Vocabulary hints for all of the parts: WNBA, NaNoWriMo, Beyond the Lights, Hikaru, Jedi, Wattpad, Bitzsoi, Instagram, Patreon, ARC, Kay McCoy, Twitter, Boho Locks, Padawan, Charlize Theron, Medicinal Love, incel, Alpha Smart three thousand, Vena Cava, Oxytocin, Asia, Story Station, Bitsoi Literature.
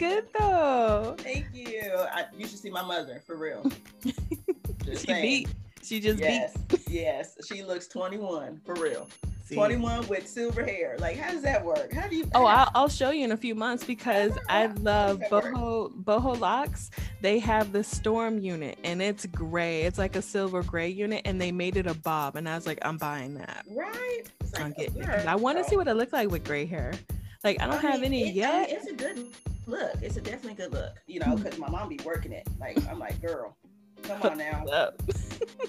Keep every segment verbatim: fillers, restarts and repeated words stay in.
good though. Thank you. I, you should see my mother for real. Just she saying. beat. She just yes, beat. Yes, she looks twenty-one for real. See? twenty-one with silver hair. Like, how does that work? How do you? Oh, I'll, I'll show you in a few months because I, I love Boho Boho Locks. They have the storm unit and it's gray. It's like a silver gray unit, and they made it a bob. And I was like, I'm buying that. Right. It's like, I'm getting it. I want to see what I look like with gray hair. Like, I don't I mean, have any it, yet. I mean, it's a good look. It's a definitely good look, you know, because my mom be working it. Like, I'm like, girl, come on now.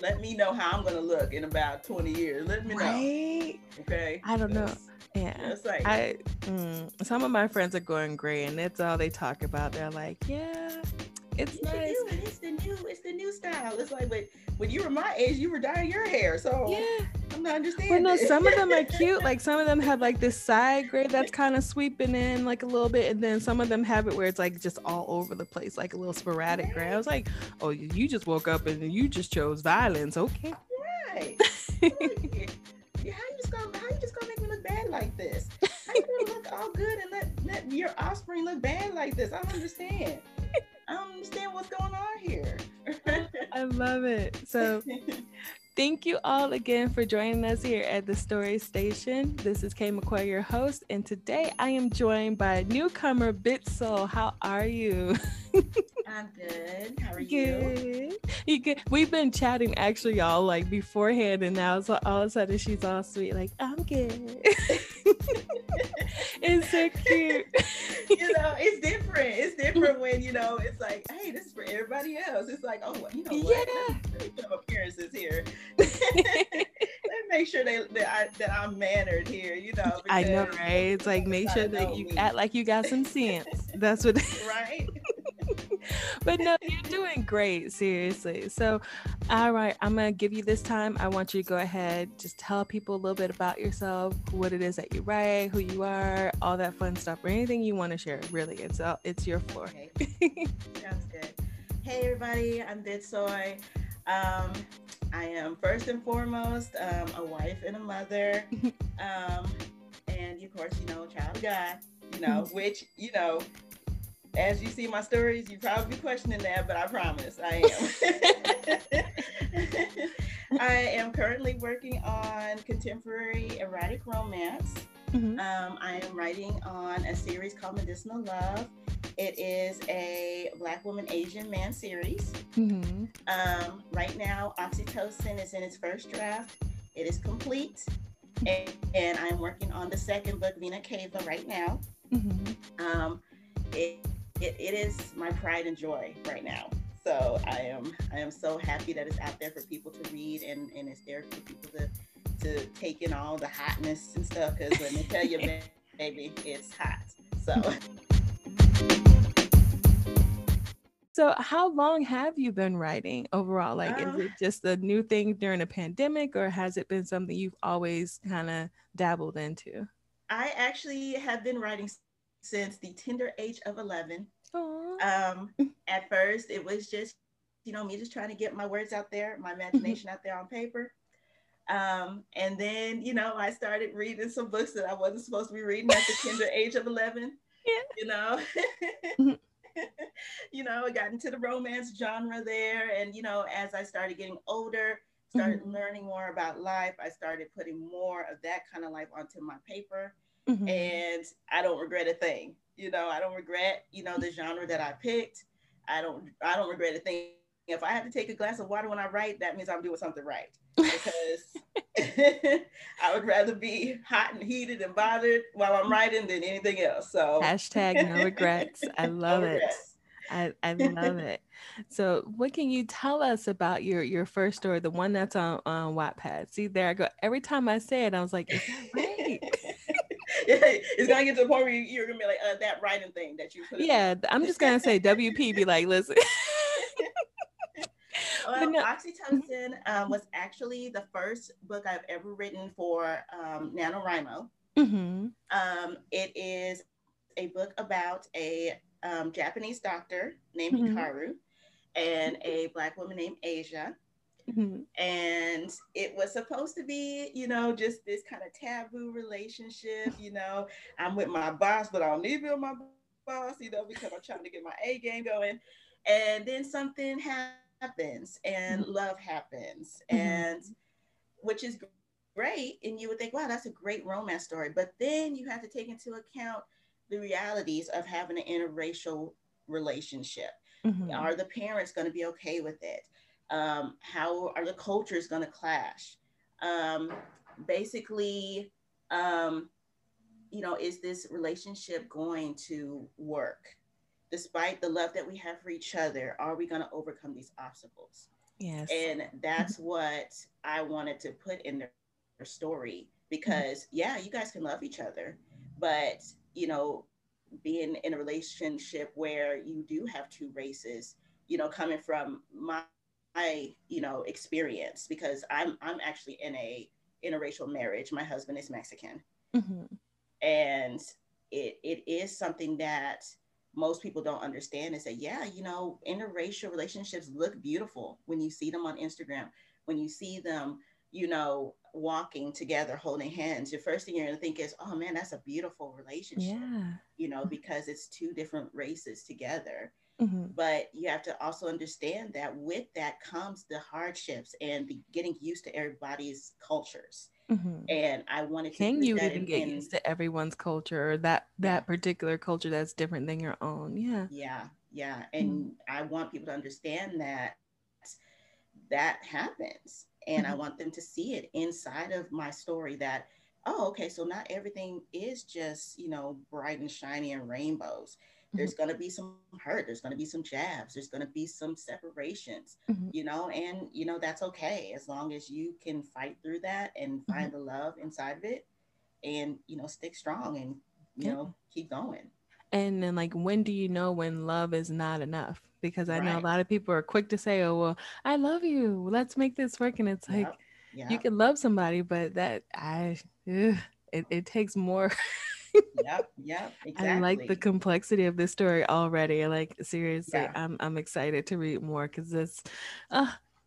Let me know how I'm going to look in about twenty years. Let me right? know. Okay. I don't know. Yeah. Like, I, mm, some of my friends are going gray, and that's all they talk about. They're like, yeah, it's you nice. It. It's the new, it's the new style. It's like, but when you were my age, you were dyeing your hair. So yeah. I'm not understanding. Well, no, some of them are cute. Like, some of them have like this side gray that's kind of sweeping in like a little bit, and then some of them have it where it's like just all over the place, like a little sporadic right. gray. I was like, oh, you just woke up and you just chose violence, okay? Right. Like, yeah, how you just gonna how you just gonna make me look bad like this? How you gonna look all good and let let your offspring look bad like this? I don't understand. I don't understand what's going on here. I love it. So thank you all again for joining us here at the Story Station. This is Kay McCoy, your host, and today I am joined by newcomer Bitsoi. How are you? I'm good. How are good. you? You good? We've been chatting actually, y'all, like beforehand, and now so all of a sudden she's all sweet, like I'm good. It's so cute. You know, it's different. It's different when you know it's like, hey, this is for everybody else. It's like, oh, you know what? Yeah. Let me appearances here. Let's make sure they, that, I, that I'm mannered here, you know. I know, right? It's like, make sure that you me. act like you got some sense. That's what. Right. But no, you're doing great, seriously. So, all right, I'm going to give you this time. I want you to go ahead, just tell people a little bit about yourself, what it is that you write, who you are, all that fun stuff, or anything you want to share, really. It's all, it's your floor. Okay. Sounds good. Hey, everybody, I'm Bitsoi. Um, I am, first and foremost, um, a wife and a mother. Um, and, of course, you know, child of God, you know, which, you know, as you see my stories, you probably be questioning that, but I promise I am. I am currently working on contemporary erotic romance. Mm-hmm. Um, I am writing on a series called Medicinal Love. It is a Black woman, Asian man series. Mm-hmm. Um, right now, Oxytocin is in its first draft. It is complete. And, and I'm working on the second book, Vena Cava, right now. Mm-hmm. Um, it, It, it is my pride and joy right now. So I am I am so happy that it's out there for people to read, and, and it's there for people to to take in all the hotness and stuff, because when they tell you, baby, it's hot. So. So how long have you been writing overall? Like, um, is it just a new thing during a pandemic, or has it been something you've always kind of dabbled into? I actually have been writing since the tender age of eleven. Um, at first, it was just, you know, me just trying to get my words out there, my imagination out there on paper. Um, and then, you know, I started reading some books that I wasn't supposed to be reading at the tender age of eleven. Yeah. You know, mm-hmm. you know, I got into the romance genre there. And, you know, as I started getting older, started mm-hmm. learning more about life, I started putting more of that kind of life onto my paper. Mm-hmm. And I don't regret a thing. You know, I don't regret, you know, the genre that I picked. I don't, I don't regret a thing. If I have to take a glass of water when I write, that means I'm doing something right. Because I would rather be hot and heated and bothered while I'm writing than anything else. So hashtag no regrets. I love no it. Regrets. I, I love it. So what can you tell us about your, your first story, the one that's on, on Wattpad? See, there I go. Every time I say it, I was like, is that right? It's gonna get to the point where you're gonna be like, uh, that writing thing that you put. Yeah, in. I'm just gonna say W P. Be like, listen. Well, no. Oxytocin um, was actually the first book I've ever written for um, NaNoWriMo. Mm-hmm. Um, it is a book about a um, Japanese doctor named mm-hmm. Hikaru and a Black woman named Asia. Mm-hmm. And it was supposed to be, you know, just this kind of taboo relationship, you know, I'm with my boss, but I don't need to be with my boss, you know, because I'm trying to get my A game going. And then something happens and love happens, and which is great. And you would think, wow, that's a great romance story. But then you have to take into account the realities of having an interracial relationship. Mm-hmm. Are the parents going to be okay with it? Um, how are the cultures going to clash? Um, basically, um, you know, is this relationship going to work? Despite the love that we have for each other, are we going to overcome these obstacles? Yes. And that's what I wanted to put in their story, because yeah, you guys can love each other, but you know, being in a relationship where you do have two races, you know, coming from my, my you know, experience, because I'm I'm actually in a interracial marriage. My husband is Mexican. Mm-hmm. And it it is something that most people don't understand and say, yeah, you know, interracial relationships look beautiful when you see them on Instagram, when you see them, you know, walking together, holding hands. The first thing you're going to think is, oh man, that's a beautiful relationship, yeah. you know, because it's two different races together. Mm-hmm. But you have to also understand that with that comes the hardships and the getting used to everybody's cultures. Mm-hmm. And I wanted to Can you that even in, get used to everyone's culture or that that particular culture that's different than your own? Yeah. Yeah. Yeah. And mm-hmm. I want people to understand that that happens. And mm-hmm. I want them to see it inside of my story that, oh, okay, so not everything is just, you know, bright and shiny and rainbows. Mm-hmm. There's going to be some hurt. There's going to be some jabs. There's going to be some separations, mm-hmm. you know, and, you know, that's okay. As long as you can fight through that and find mm-hmm. the love inside of it and, you know, stick strong and, you yeah. know, keep going. And then, like, when do you know when love is not enough? Because I right. know a lot of people are quick to say, oh, well, I love you, let's make this work. And it's like, yep. Yep. you can love somebody, but that I, ugh, it, it takes more. Yep. Yep. Exactly. I like the complexity of this story already. Like, seriously, yeah. I'm, I'm excited to read more because this, uh,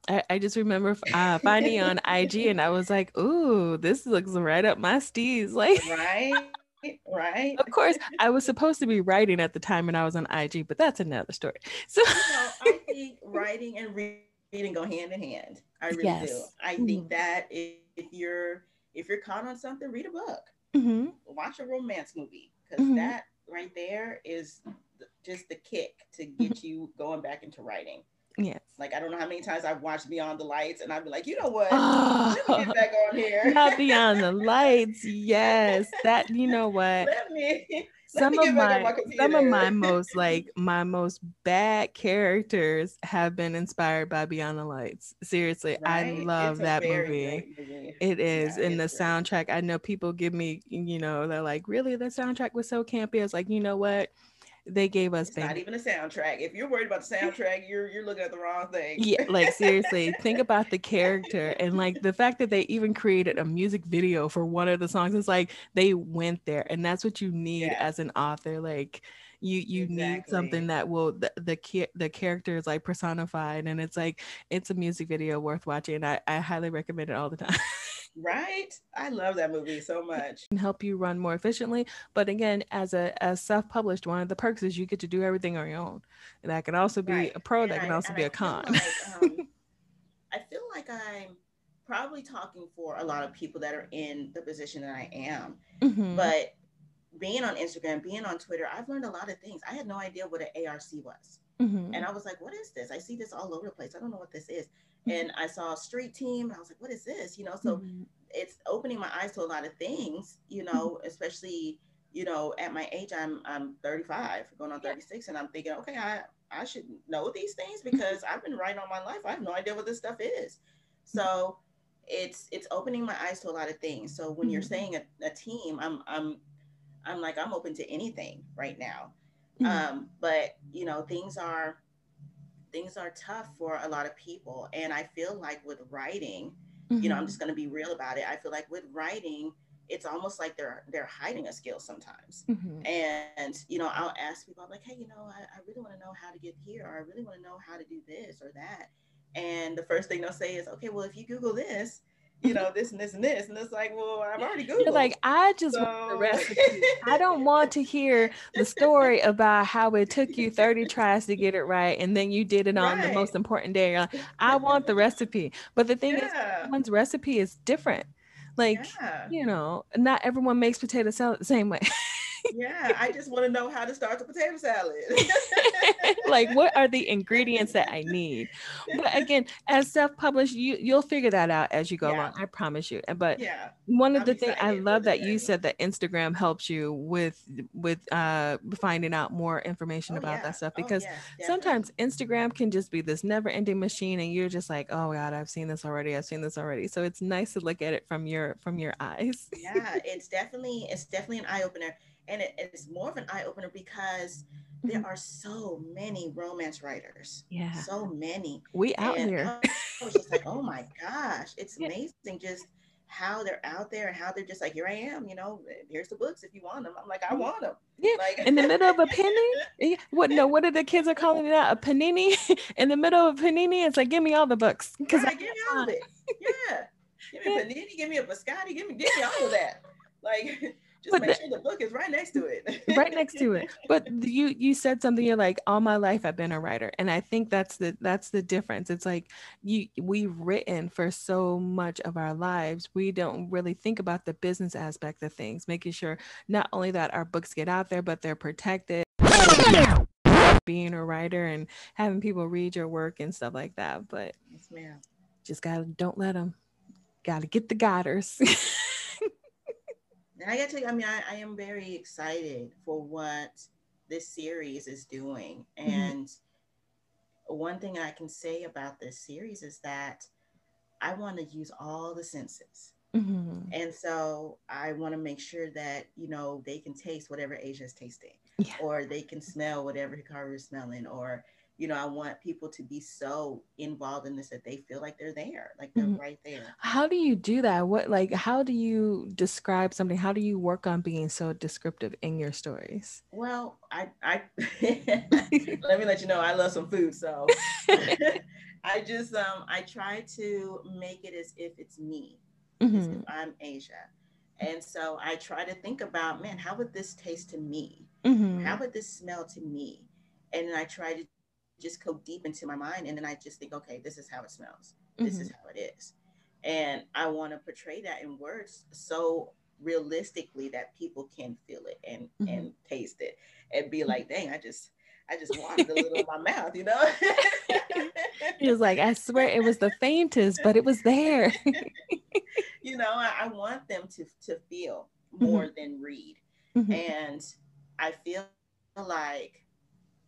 I, I just remember uh, finding on I G and I was like, ooh, this looks right up my steez. Like, right. Right. Of course, I was supposed to be writing at the time when I was on I G, but that's another story. So you know, I think writing and reading go hand in hand. I really yes. do. I mm-hmm. think that if, if you're if you're caught on something, read a book, mm-hmm. watch a romance movie, because mm-hmm. that right there is th- just the kick to get mm-hmm. you going back into writing. Yes. Like, I don't know how many times I've watched Beyond the Lights and I'd be like, you know what? Oh, let me get back on here. Not Beyond the Lights. Yes. That, you know what? Let me, let some me of my, my some of my most like my most bad characters have been inspired by Beyond the Lights. Seriously. Right? I love that movie. movie. It is. Yeah, and the great. soundtrack. I know people give me, you know, they're like, really? The soundtrack was so campy. I was like, you know what? They gave us it's not even a soundtrack. If you're worried about the soundtrack, you're you're looking at the wrong thing. Yeah, like seriously, think about the character and like the fact that they even created a music video for one of the songs. It's like they went there, and that's what you need yeah. as an author. Like you you exactly. need something that will the the, the character is like personified, and it's like it's a music video worth watching. I I highly recommend it all the time. Right? I love that movie so much. Can help you run more efficiently. But again, as a as self-published, one of the perks is you get to do everything on your own. And that can also be right. a pro, and that I, can also be I a con. Like, um, I feel like I'm probably talking for a lot of people that are in the position that I am. Mm-hmm. But being on Instagram, being on Twitter, I've learned a lot of things. I had no idea what an A R C was. Mm-hmm. And I was like, what is this? I see this all over the place. I don't know what this is. And I saw Street Team and I was like, what is this? You know, so mm-hmm. it's opening my eyes to a lot of things, you know, mm-hmm. especially, you know, at my age, I'm I'm thirty-five, going on thirty-six, and I'm thinking, okay, I, I should know these things because I've been writing all my life. I have no idea what this stuff is. So it's it's opening my eyes to a lot of things. So when you're saying a, a team, I'm I'm I'm like, I'm open to anything right now. Mm-hmm. Um, but you know, things are Things are tough for a lot of people. And I feel like with writing, mm-hmm. you know, I'm just going to be real about it. I feel like with writing, it's almost like they're they're hiding a skill sometimes. Mm-hmm. And, you know, I'll ask people, I'm like, hey, you know, I, I really want to know how to get here, or I really want to know how to do this or that. And the first thing they'll say is, okay, well, if you Google this, you know, this and this and this. And it's like, well, I've already Googled. You're like, I just so... want the recipe. I don't want to hear the story about how it took you thirty tries to get it right. And then you did it on right. the most important day. You're like, I want the recipe. But the thing yeah. is, everyone's recipe is different. Like, yeah. you know, not everyone makes potato salad the same way. Yeah, I just want to know how to start the potato salad. Like, what are the ingredients that I need? But again, as self-published, you you'll figure that out as you go yeah. along, I promise you. But yeah, one of I'm the things I love that you said that Instagram helps you with with uh finding out more information oh, about yeah. that stuff, because oh, yeah. sometimes Instagram can just be this never-ending machine, and you're just like, oh god, I've seen this already, I've seen this already. So it's nice to look at it from your from your eyes. Yeah, it's definitely it's definitely an eye-opener. And it, it's more of an eye-opener because there are so many romance writers. Yeah. So many. We out and here. I was just like, oh my gosh. It's yeah. amazing just how they're out there and how they're just like, here I am, you know, here's the books if you want them. I'm like, I want them. Yeah. Like, in the middle of a panini? What no, what are the kids are calling it out? A panini? In the middle of a panini, it's like, give me all the books. Because right, I give me all of it. Yeah. Give me a panini, give me a biscotti, give me give me all of that. Like Just but make sure the book is right next to it. Right next to it. But you you said something, you're like, all my life I've been a writer. And I think that's the that's the difference. It's like you we've written for so much of our lives. We don't really think about the business aspect of things, making sure not only that our books get out there, but they're protected. Being a writer and having people read your work and stuff like that. But yes, ma'am. Just gotta don't let them. Gotta get the godders. And I got to tell you, I mean, I, I am very excited for what this series is doing. And mm-hmm. one thing I can say about this series is that I want to use all the senses. Mm-hmm. And so I want to make sure that, you know, they can taste whatever Asia is tasting, yeah. or they can smell whatever Hikaru is smelling, or, you know, I want people to be so involved in this that they feel like they're there, like they're mm-hmm. right there. How do you do that? What, like, how do you describe something? How do you work on being so descriptive in your stories? Well, I, I let me let you know, I love some food. So I just, um, I try to make it as if it's me, mm-hmm. as if I'm Asia. And so I try to think about, man, how would this taste to me? Mm-hmm. How would this smell to me? And then I try to just go deep into my mind, and then I just think, okay, this is how it smells, this mm-hmm. is how it is, and I want to portray that in words so realistically that people can feel it and mm-hmm. and taste it and be like, dang, I just I just wanted a little in my mouth, you know. It was like, I swear it was the faintest, but it was there. You know, I, I want them to to feel more mm-hmm. than read, mm-hmm. and I feel like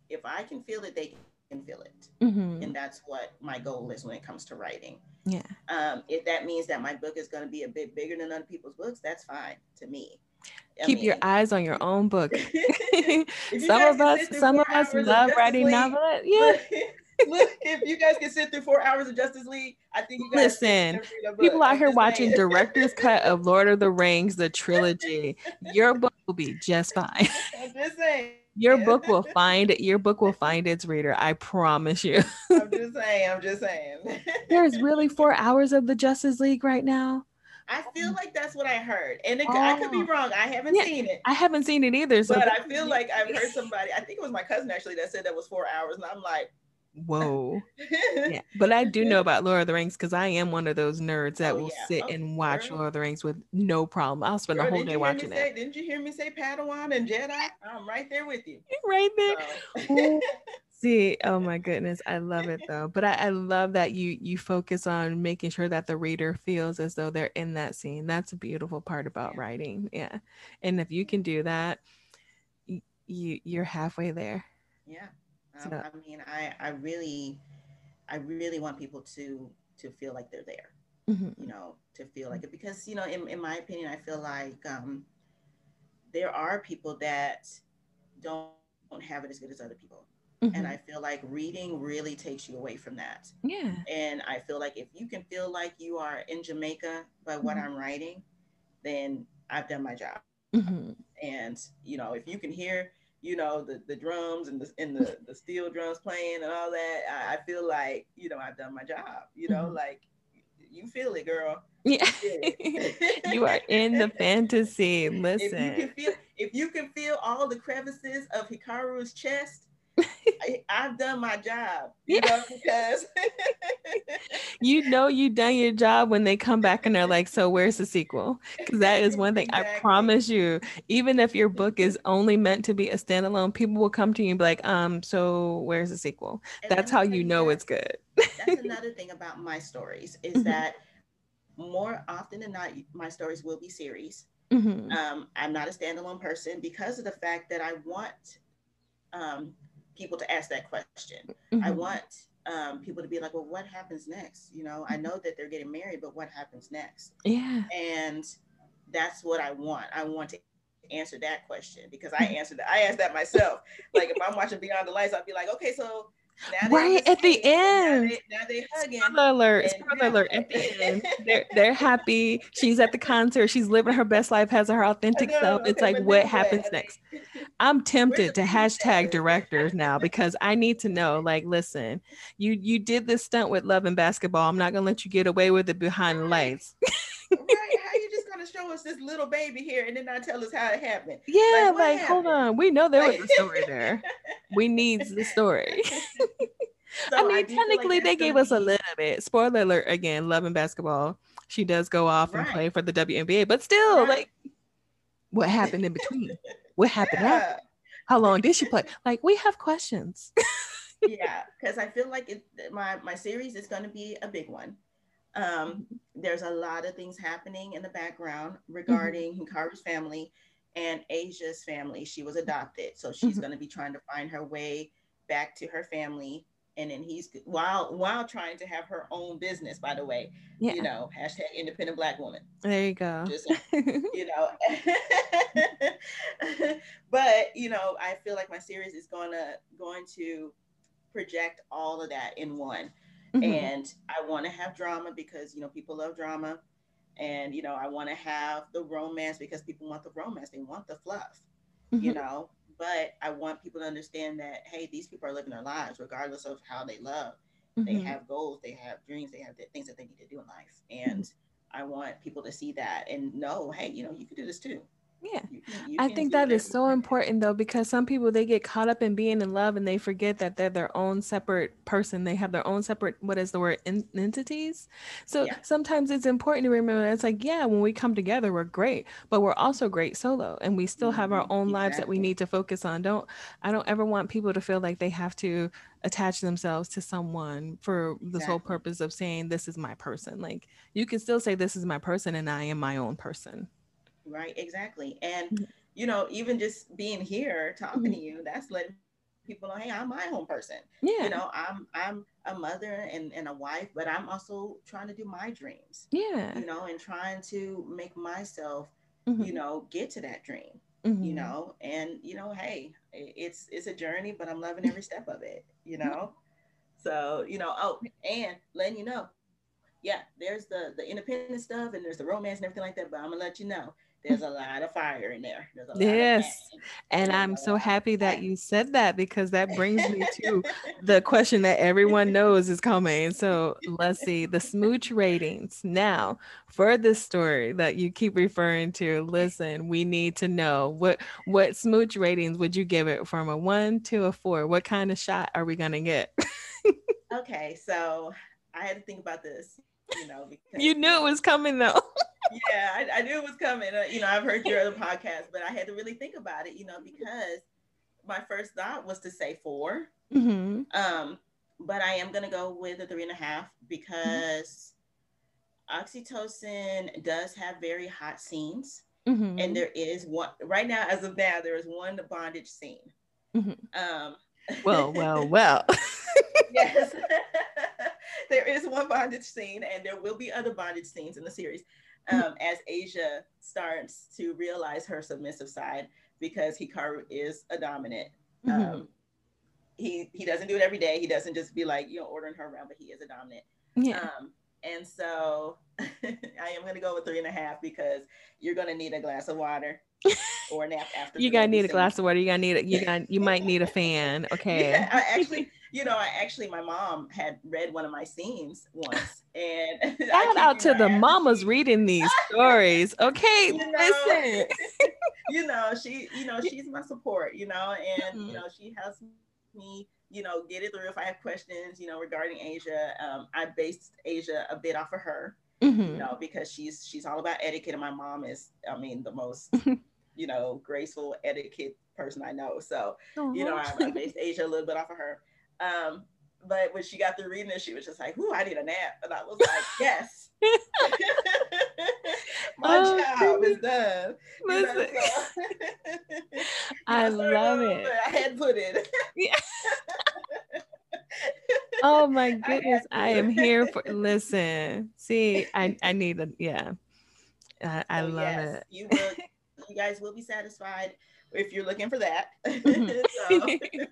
if I can feel it, they can and feel it. Mm-hmm. And that's what my goal is when it comes to writing. Yeah. Um, if that means that my book is going to be a bit bigger than other people's books, that's fine to me. I Keep mean, your eyes on your own book. Some of us, some of us love writing novels. Yeah. Look, if you guys can sit through four hours of Justice League, I think you guys listen. People out here watching director's cut of Lord of the Rings, the trilogy. Your book will be just fine. I'm just saying. Your book will find your book will find its reader. I promise you. I'm just saying. I'm just saying. There's really four hours of the Justice League right now. I feel like that's what I heard, and it, oh. I could be wrong. I haven't yeah, seen it. I haven't seen it either. So, but I feel like I've heard somebody. I think it was my cousin actually that said that was four hours, and I'm like, whoa. Yeah. But I do know about Lord of the Rings because I am one of those nerds that oh, will yeah. sit oh, and watch girl. Lord of the Rings with no problem. I'll spend girl, a whole day watching say, it. Didn't you hear me say Padawan and Jedi? I'm right there with you. Right there. So. See, oh my goodness, I love it though. But I, I love that you you focus on making sure that the reader feels as though they're in that scene. That's a beautiful part about yeah. writing. Yeah. And if you can do that, you you're halfway there. Yeah. Um, I mean, I, I really, I really want people to, to feel like they're there, mm-hmm. you know, to feel like it, because, you know, in, in my opinion, I feel like um, there are people that don't, don't have it as good as other people. Mm-hmm. And I feel like reading really takes you away from that. Yeah. And I feel like if you can feel like you are in Jamaica by mm-hmm. what I'm writing, then I've done my job. Mm-hmm. And, you know, if you can hear, you know, the, the drums and the and the, the steel drums playing and all that, I, I feel like, you know, I've done my job, you know, mm-hmm. like You feel it, girl. Yeah. You, it. You are in the fantasy. Listen. If you can feel, if you can feel all the crevices of Hikaru's chest, I, I've done my job. You yeah. know, because you know you done your job when they come back and they're like, so where's the sequel? Because that is one thing exactly. I promise you, even if your book is only meant to be a standalone, people will come to you and be like, um, so where's the sequel? And that's how you know that, it's good. That's another thing about my stories is mm-hmm. that more often than not, my stories will be series. Mm-hmm. Um, I'm not a standalone person because of the fact that I want um, people to ask that question. Mm-hmm. I want um, people to be like, well, what happens next? You know, I know that they're getting married, but what happens next? Yeah. And that's what I want. I want to answer that question because I answered that. I asked that myself. Like if I'm watching Beyond the Lights, I'd be like, okay, so now right at the end. Now they, now they hugging. Spoiler alert! And spoiler alert! At the end, they're they're happy. She's at the concert. She's living her best life. Has her authentic know, self. Okay, it's like what happens way. next. I'm tempted to hashtag directors now because I need to know. Like, listen, you you did this stunt with Love and Basketball. I'm not gonna let you get away with it behind the lights. Right? How you just gonna show us this little baby here and then not tell us how it happened? Yeah, like, like happened? Hold on. We know there was a story there. We needs the story. So I mean, I technically, like they gave us a little bit. Spoiler alert again, Love and Basketball. She does go off right. and play for the W N B A, but still, right. like, what happened in between? What happened yeah. after? How long did she play? Like, we have questions. Yeah, because I feel like it, my, my series is going to be a big one. Um, there's a lot of things happening in the background regarding mm-hmm. Hikaru's family and Asia's family. She was adopted, so she's mm-hmm. going to be trying to find her way back to her family. And then he's while while trying to have her own business, by the way, yeah. you know, hashtag independent Black woman. There you go. Just, you know, but you know, I feel like my series is gonna going to project all of that in one, mm-hmm. and I want to have drama because you know people love drama, and you know I want to have the romance because people want the romance, they want the fluff, mm-hmm. you know. But I want people to understand that, hey, these people are living their lives regardless of how they love. Mm-hmm. They have goals, they have dreams, they have the things that they need to do in life. And mm-hmm. I want people to see that and know, hey, you know, you can do this too. Yeah. You, you I think that is so life. important though, because some people, they get caught up in being in love and they forget that they're their own separate person. They have their own separate, what is the word, in- entities. So yeah. sometimes it's important to remember that it's like, yeah, when we come together, we're great, but we're also great solo and we still have our own exactly. lives that we need to focus on. Don't, I don't ever want people to feel like they have to attach themselves to someone for the exactly. sole purpose of saying, this is my person. Like you can still say, this is my person and I am my own person. Right, exactly. And you know, even just being here talking mm-hmm. to you, that's letting people know, hey, I'm my own person. Yeah. You know, I'm I'm a mother and, and a wife, but I'm also trying to do my dreams. Yeah. You know, and trying to make myself, mm-hmm. you know, get to that dream. Mm-hmm. You know, and you know, hey, it's it's a journey, but I'm loving every step of it, you know. So, you know, oh, and letting you know, yeah, there's the the independent stuff and there's the romance and everything like that, but I'm gonna let you know. There's a lot of fire in there. There's a lot yes. of and I'm so happy that you said that because that brings me to the question that everyone knows is coming. So let's see the smooch ratings now for this story that you keep referring to. Listen, we need to know what, what smooch ratings would you give it from a one to a four? What kind of shot are we going to get? Okay. So I had to think about this, you know, because you knew it was coming though. Yeah, I, I knew it was coming. Uh, you know, I've heard your other podcast, but I had to really think about it, you know, because my first thought was to say four. Mm-hmm. Um, but I am going to go with a three and a half because mm-hmm. Oxytocin does have very hot scenes. Mm-hmm. And there is one, right now, as of now, there is one bondage scene. Mm-hmm. Um, well, well, well. Yes. There is one bondage scene and there will be other bondage scenes in the series. Um, as Asia starts to realize her submissive side because Hikaru is a dominant. Mm-hmm. Um, he he doesn't do it every day. He doesn't just be like, you know, ordering her around, but he is a dominant. Yeah. Um, and so I am going to go with three and a half because you're going to need a glass of water or a nap after. You're going to need a glass of water. You're going to need it. You got. You might need a fan. Okay. Yeah, I actually, you know, I actually, my mom had read one of my scenes once, and shout out to the mamas reading these stories. Okay, you know, listen. You know, she, you know, she's my support. You know, and mm-hmm. you know, she has me, you know, get it through if I have questions, you know, regarding Asia. Um, I based Asia a bit off of her. Mm-hmm. You know, because she's she's all about etiquette, and my mom is, I mean, the most, you know, graceful etiquette person I know. So, uh-huh. you know, I, I based Asia a little bit off of her. Um, but when she got through reading it, she was just like, "Ooh, I need a nap," and I was like, "Yes, my oh, job is done." Listen, you know, so I love it. I had put it. Yeah. Oh my goodness, I, I am here for listen. See, I, I need a yeah. I, I so love yes, it. You will you guys will be satisfied if you're looking for that. Mm-hmm. So.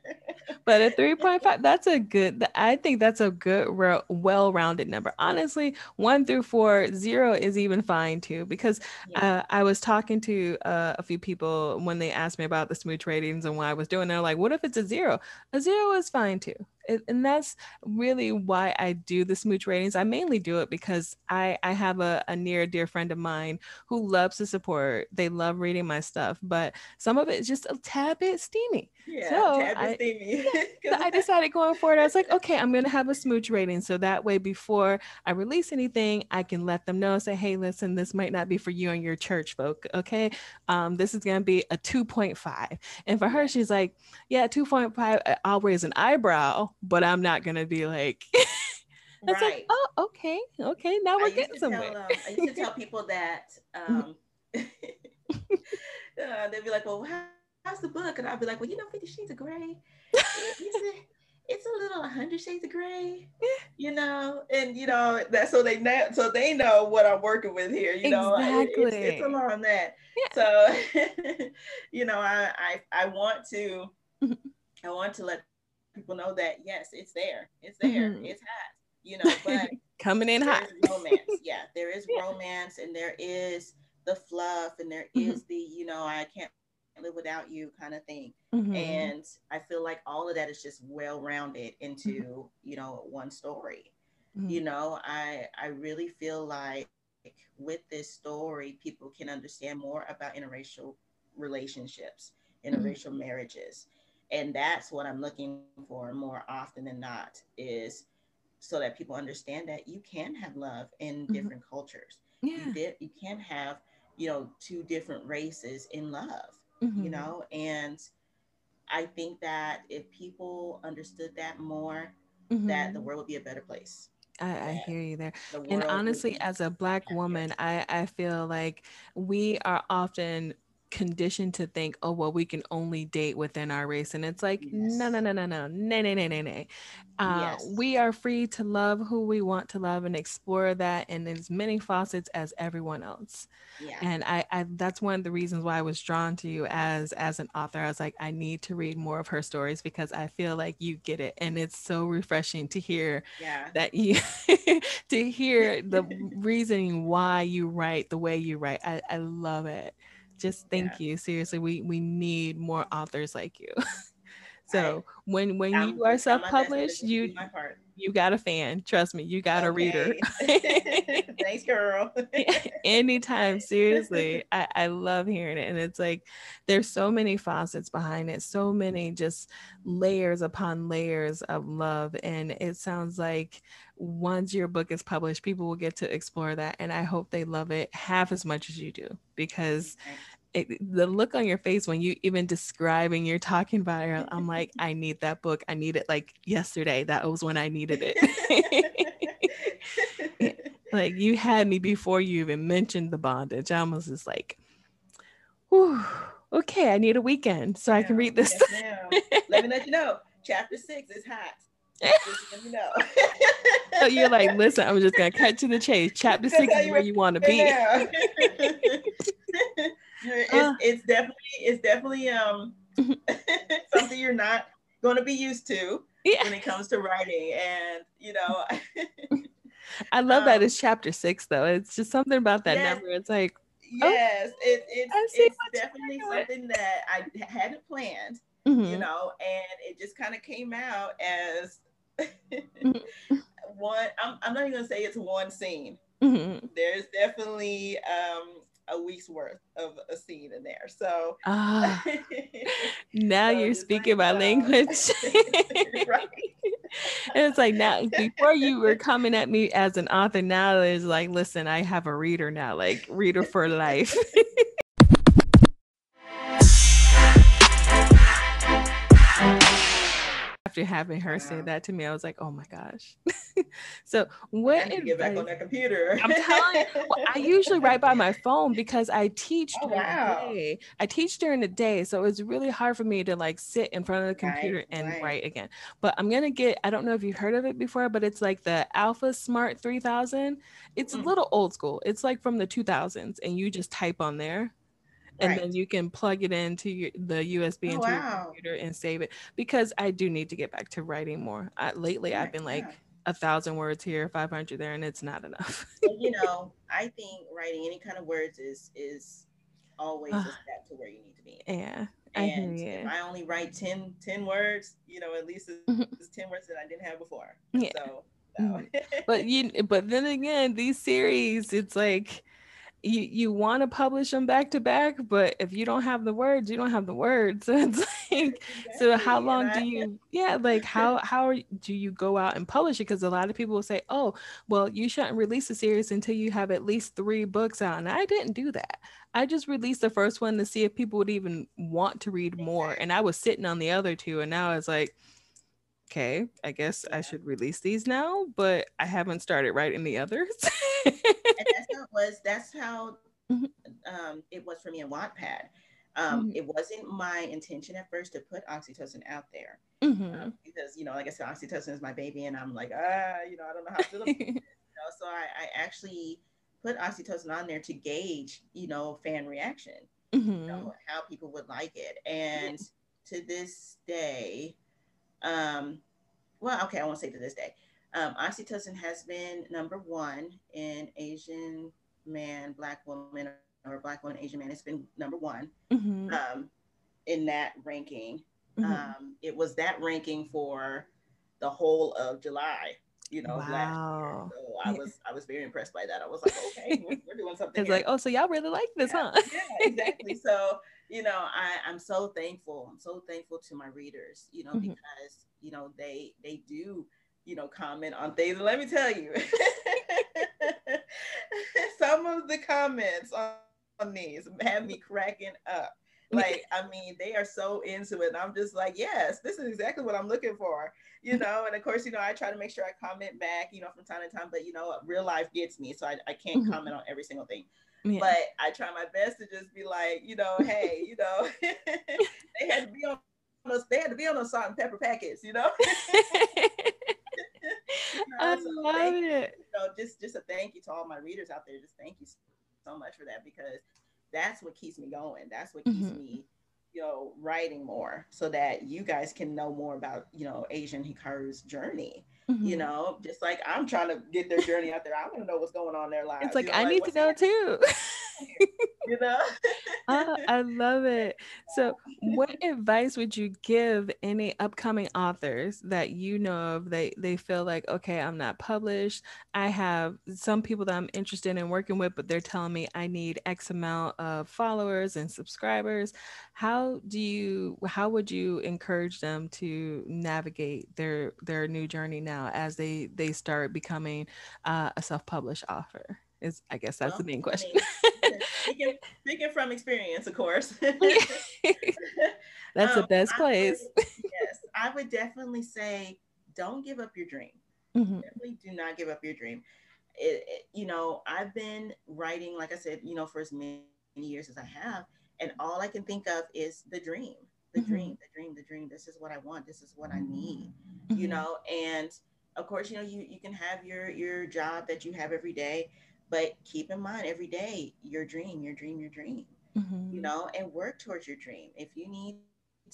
But a three point five, that's a good I think that's a good well-rounded number. Honestly, one through four, zero is even fine too, because yeah. uh, I was talking to uh, a few people when they asked me about the smooch ratings and why I was doing it. They're like, what if it's a zero? A zero is fine too. And that's really why I do the smooch ratings. I mainly do it because I, I have a, a near dear friend of mine who loves to support. They love reading my stuff, but some of it is just a tad bit steamy. Yeah, so tad bit I, steamy. Yeah, so I decided going forward, I was like, okay, I'm going to have a smooch rating. So that way, before I release anything, I can let them know and say, hey, listen, this might not be for you and your church folk. Okay. Um, this is going to be a two point five. And for her, she's like, yeah, two point five, I'll raise an eyebrow, but I'm not going to be like, right. Like, oh, okay. Okay. Now we're getting somewhere. Tell, um, I used to tell people that, um, uh, they'd be like, well, how, how's the book? And I'd be like, well, you know, Fifty Shades of Grey, it's a, it's a little one hundred Shades of Grey, you know, and, you know, that's so they know, so they know what I'm working with here, you know, exactly. it's, it's along that. Yeah. So, you know, I, I, I want to, I want to let people know that yes, it's there, it's there, mm-hmm. it's hot, you know, but coming in hot. Romance, yeah, there is yeah. romance, and there is the fluff, and there mm-hmm. is the, you know, I can't live without you kind of thing, mm-hmm. and I feel like all of that is just well rounded into mm-hmm. you know, one story. Mm-hmm. You know, I I really feel like with this story, people can understand more about interracial relationships, interracial mm-hmm. marriages. And that's what I'm looking for more often than not, is so that people understand that you can have love in mm-hmm. different cultures. Yeah. You, di- you can have, you know, two different races in love, mm-hmm. you know? And I think that if people understood that more, mm-hmm. that the world would be a better place. I, I hear you there. The and honestly, be- as a Black woman, I, I feel like we are often conditioned to think, oh, well, we can only date within our race. And it's like, yes. no, no, no, no, no, no, no, no, no, no. Uh, yes. We are free to love who we want to love and explore that in as many facets as everyone else. Yeah. And I, I, that's one of the reasons why I was drawn to you as, as an author. I was like, I need to read more of her stories because I feel like you get it. And it's so refreshing to hear yeah. that you, to hear the reasoning why you write the way you write. I, I love it. Just thank yeah. you. Seriously, we we need more authors like you. So I, when when I'm, you are self-published, you you got a fan. Trust me, you got okay. a reader. Thanks, girl. Anytime, seriously. I, I love hearing it. And it's like, there's so many facets behind it, so many just layers upon layers of love. And it sounds like once your book is published, people will get to explore that. And I hope they love it half as much as you do, because it, the look on your face when you even describing, you're talking about it, I'm like, I need that book. I need it like yesterday. That was when I needed it. Like you had me before you even mentioned the bondage. I was just like, whew, okay, I need a weekend so yeah, I can read this. Yes, let me let you know. Chapter six is hot. Just let me know. So you're like, listen, I'm just gonna cut to the chase. Chapter six is where you want to be. it's, uh, it's definitely it's definitely um something you're not going to be used to yeah. when it comes to writing, and you know. I love um, that it's chapter six though. It's just something about that yes, number. It's like, oh, yes, it, it, it's definitely something that I hadn't planned, mm-hmm. you know, and it just kind of came out as mm-hmm. one. I'm, I'm not even gonna say it's one scene. Mm-hmm. There's definitely um, a week's worth of a scene in there. So oh, now so you're speaking like, my uh, language. Right. And it's like, now before you were coming at me as an author, now it's like, listen, I have a reader now, like reader for life. After having her wow. say that to me, I was like, oh my gosh. So what I have to get back on that computer. I'm telling you, well, I usually write by my phone because I teach oh, during wow. the day. I teach during the day. So it's really hard for me to like sit in front of the computer right, and right. write again. But I'm gonna get, I don't know if you've heard of it before, but it's like the Alpha Smart three thousand. It's mm. a little old school. It's like from the two thousands, and you just type on there. And right. then you can plug it into your, the U S B into oh, wow. your computer and save it, because I do need to get back to writing more. I, lately, yeah, I've been like a yeah. thousand words here, five hundred there, and it's not enough. You know, I think writing any kind of words is is always a step to where you need to be. Yeah. And I hear you. If I only write ten, ten words, you know, at least it's, mm-hmm. it's ten words that I didn't have before. Yeah. So, so. But you, but then again, these series, it's like, you you want to publish them back to back, but if you don't have the words, you don't have the words. So it's like, exactly. so how long do you, yeah, like how, how do you go out and publish it? Because a lot of people will say, oh, well, you shouldn't release a series until you have at least three books out. And I didn't do that. I just released the first one to see if people would even want to read more. And I was sitting on the other two, and now it's like, okay, I guess yeah. I should release these now, but I haven't started writing the others. And that's how it was. That's how um, it was for me in Wattpad. Um, mm-hmm. It wasn't my intention at first to put Oxytocin out there, mm-hmm. um, because, you know, like I said, Oxytocin is my baby, and I'm like, ah, you know, I don't know how to do this. You know, so I, I actually put Oxytocin on there to gauge, you know, fan reaction, mm-hmm. you know, how people would like it. And yeah. to this day, um well okay I won't say to this day, um Oxytocin has been number one in Asian man, Black woman, or Black woman, Asian man. It's been number one mm-hmm. um in that ranking. Mm-hmm. Um it was that ranking for the whole of July, you know, wow. last year. So I yeah. was I was very impressed by that. I was like, okay, we're, we're doing something. It's here. Like, oh, so y'all really like this, yeah, huh? Yeah, exactly. So, you know, I, I'm so thankful. I'm so thankful to my readers, you know, mm-hmm. because, you know, they they do, you know, comment on things. And let me tell you, some of the comments on, on these have me cracking up. Like, I mean, they are so into it. And I'm just like, yes, this is exactly what I'm looking for, you know? And of course, you know, I try to make sure I comment back, you know, from time to time, but you know, real life gets me. So I, I can't mm-hmm. comment on every single thing, yeah. but I try my best to just be like, you know, hey, you know, they had to be on those, they had to be on those salt and pepper packets, you know? I so love thank, it. You know, just, just a thank you to all my readers out there. Just thank you so much for that, because that's what keeps me going. That's what keeps mm-hmm. me, you know, writing more, so that you guys can know more about, you know, Asian Hikaru's journey. Mm-hmm. You know, just like I'm trying to get their journey out there. I want to know what's going on in their lives. It's like, you know, I like, need to know too. You know? Oh, I love it. So what advice would you give any upcoming authors that you know of, they they feel like, okay, I'm not published, I have some people that I'm interested in working with, but they're telling me I need X amount of followers and subscribers. How do you, how would you encourage them to navigate their their new journey now as they they start becoming uh, a self-published author? Is, I guess that's well, the main question. I mean, speaking, speaking from experience, of course. That's um, the best place. I would, yes, I would definitely say, don't give up your dream. Mm-hmm. Definitely do not give up your dream. It, it, you know, I've been writing, like I said, you know, for as many years as I have, and all I can think of is the dream, the mm-hmm. dream, the dream, the dream. This is what I want. This is what I need, mm-hmm. you know? And of course, you know, you, you can have your, your job that you have every day, but keep in mind every day, your dream, your dream, your dream, mm-hmm. you know, and work towards your dream. If you need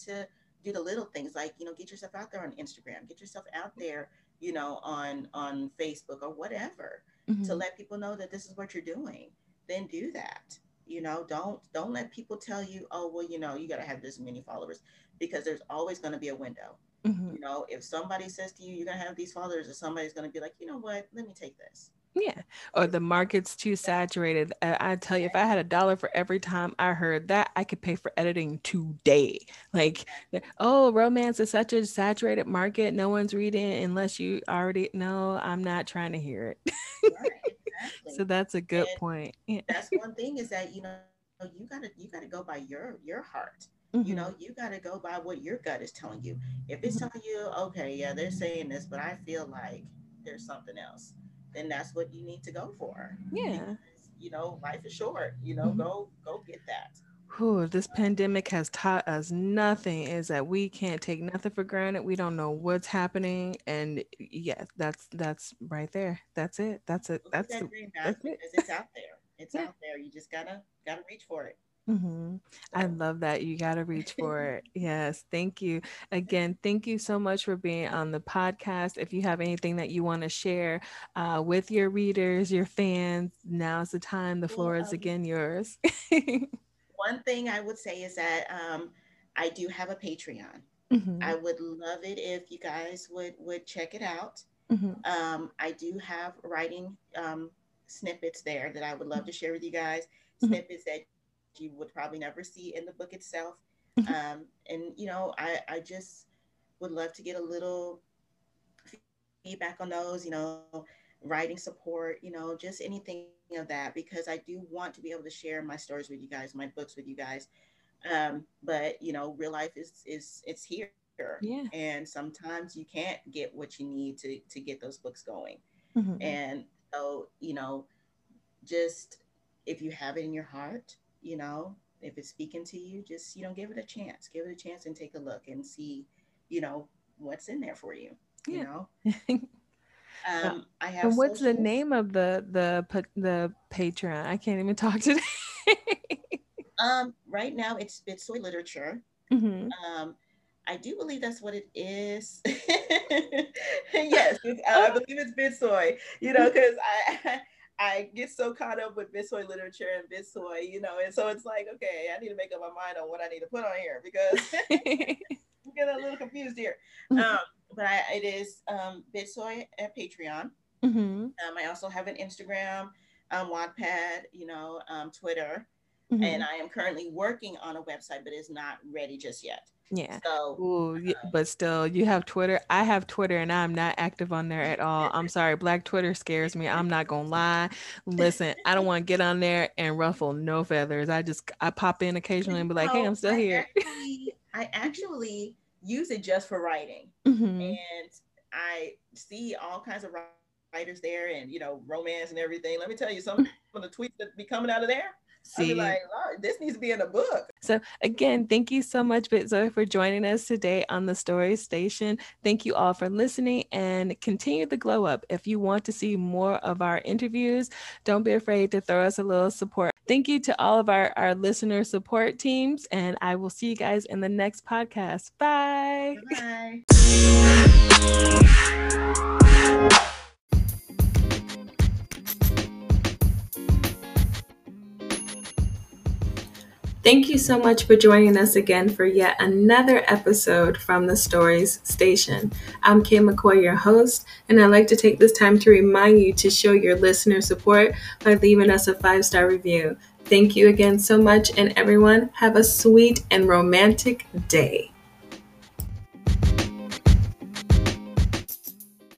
to do the little things, like, you know, get yourself out there on Instagram, get yourself out there you know, on, on Facebook or whatever, mm-hmm. to let people know that this is what you're doing, then do that. You know, don't, don't let people tell you, oh, well, you know, you got to have this many followers, because there's always going to be a window. Mm-hmm. You know, if somebody says to you, you're going to have these followers, or somebody's going to be like, you know what, let me take this. Yeah. Or the market's too saturated. I tell you, if I had a dollar for every time I heard that, I could pay for editing today. Like, oh, romance is such a saturated market. No one's reading unless you already know. I'm not trying to hear it. Right, exactly. So that's a good and point. Yeah. That's one thing, is that, you know, you gotta, you gotta go by your, your heart. Mm-hmm. You know, you gotta go by what your gut is telling you. If it's mm-hmm. telling you, okay, yeah, they're saying this, but I feel like there's something else, then that's what you need to go for. Yeah. Because, you know, life is short, you know, mm-hmm. go, go get that. Whew, this pandemic has taught us nothing, is that we can't take nothing for granted. We don't know what's happening. And yeah, that's, that's right there. That's it. That's it. Look, that's, that dream now, that's it. It's out there. It's yeah. out there. You just gotta, gotta reach for it. Mm-hmm. I love that. You got to reach for it. Yes. Thank you again. Thank you so much for being on the podcast. If you have anything that you want to share uh, with your readers, your fans, now's the time. The floor is again yours. One thing I would say is that um, I do have a Patreon. Mm-hmm. I would love it if you guys would, would check it out. Mm-hmm. Um, I do have writing um, snippets there that I would love to share with you guys. Mm-hmm. Snippets that you would probably never see in the book itself. Mm-hmm. Um, and, you know, I, I just would love to get a little feedback on those, you know, writing support, you know, just anything of that, because I do want to be able to share my stories with you guys, my books with you guys. Um, but, you know, real life is, is it's here. Yeah. And sometimes you can't get what you need to, to get those books going. Mm-hmm. And so, you know, just if you have it in your heart, you know, if it's speaking to you, just, you know, give it a chance, give it a chance and take a look and see, you know, what's in there for you, you yeah. know. um, I have. And what's socials. The name of the, the, the Patreon? I can't even talk today. um, right now it's Bitsoi Literature. Mm-hmm. Um, I do believe that's what it is. Yes. It's, uh, I believe it's Bitsoi, you know, cause I, I get so caught up with Bitsoi Literature and Bitsoi, you know, and so it's like, okay, I need to make up my mind on what I need to put on here, because I'm getting a little confused here. Um, but I, it is um, Bitsoi at Patreon. Mm-hmm. Um, I also have an Instagram, um, Wattpad, you know, um, Twitter, mm-hmm. and I am currently working on a website, but it's not ready just yet. Yeah. So, Ooh, yeah, um, but still, you have Twitter. I have Twitter and I'm not active on there at all. I'm sorry. Black Twitter scares me. I'm not going to lie. Listen, I don't want to get on there and ruffle no feathers. I just, I pop in occasionally and be like, no, hey, I'm still I here. Actually, I actually use it just for writing. Mm-hmm. And I see all kinds of writers there and, you know, romance and everything. Let me tell you, some of the tweets that be coming out of there. See, I'll be like, oh, this needs to be in a book. So again, thank you so much, Bitsoi, for joining us today on the Story Station. Thank you all for listening and continue the glow up. If you want to see more of our interviews, don't be afraid to throw us a little support. Thank you to all of our, our listener support teams, and I will see you guys in the next podcast. Bye. Bye. Thank you so much for joining us again for yet another episode from the Stories Station. I'm Kay McCoy, your host, and I'd like to take this time to remind you to show your listener support by leaving us a five-star review. Thank you again so much, and everyone, have a sweet and romantic day.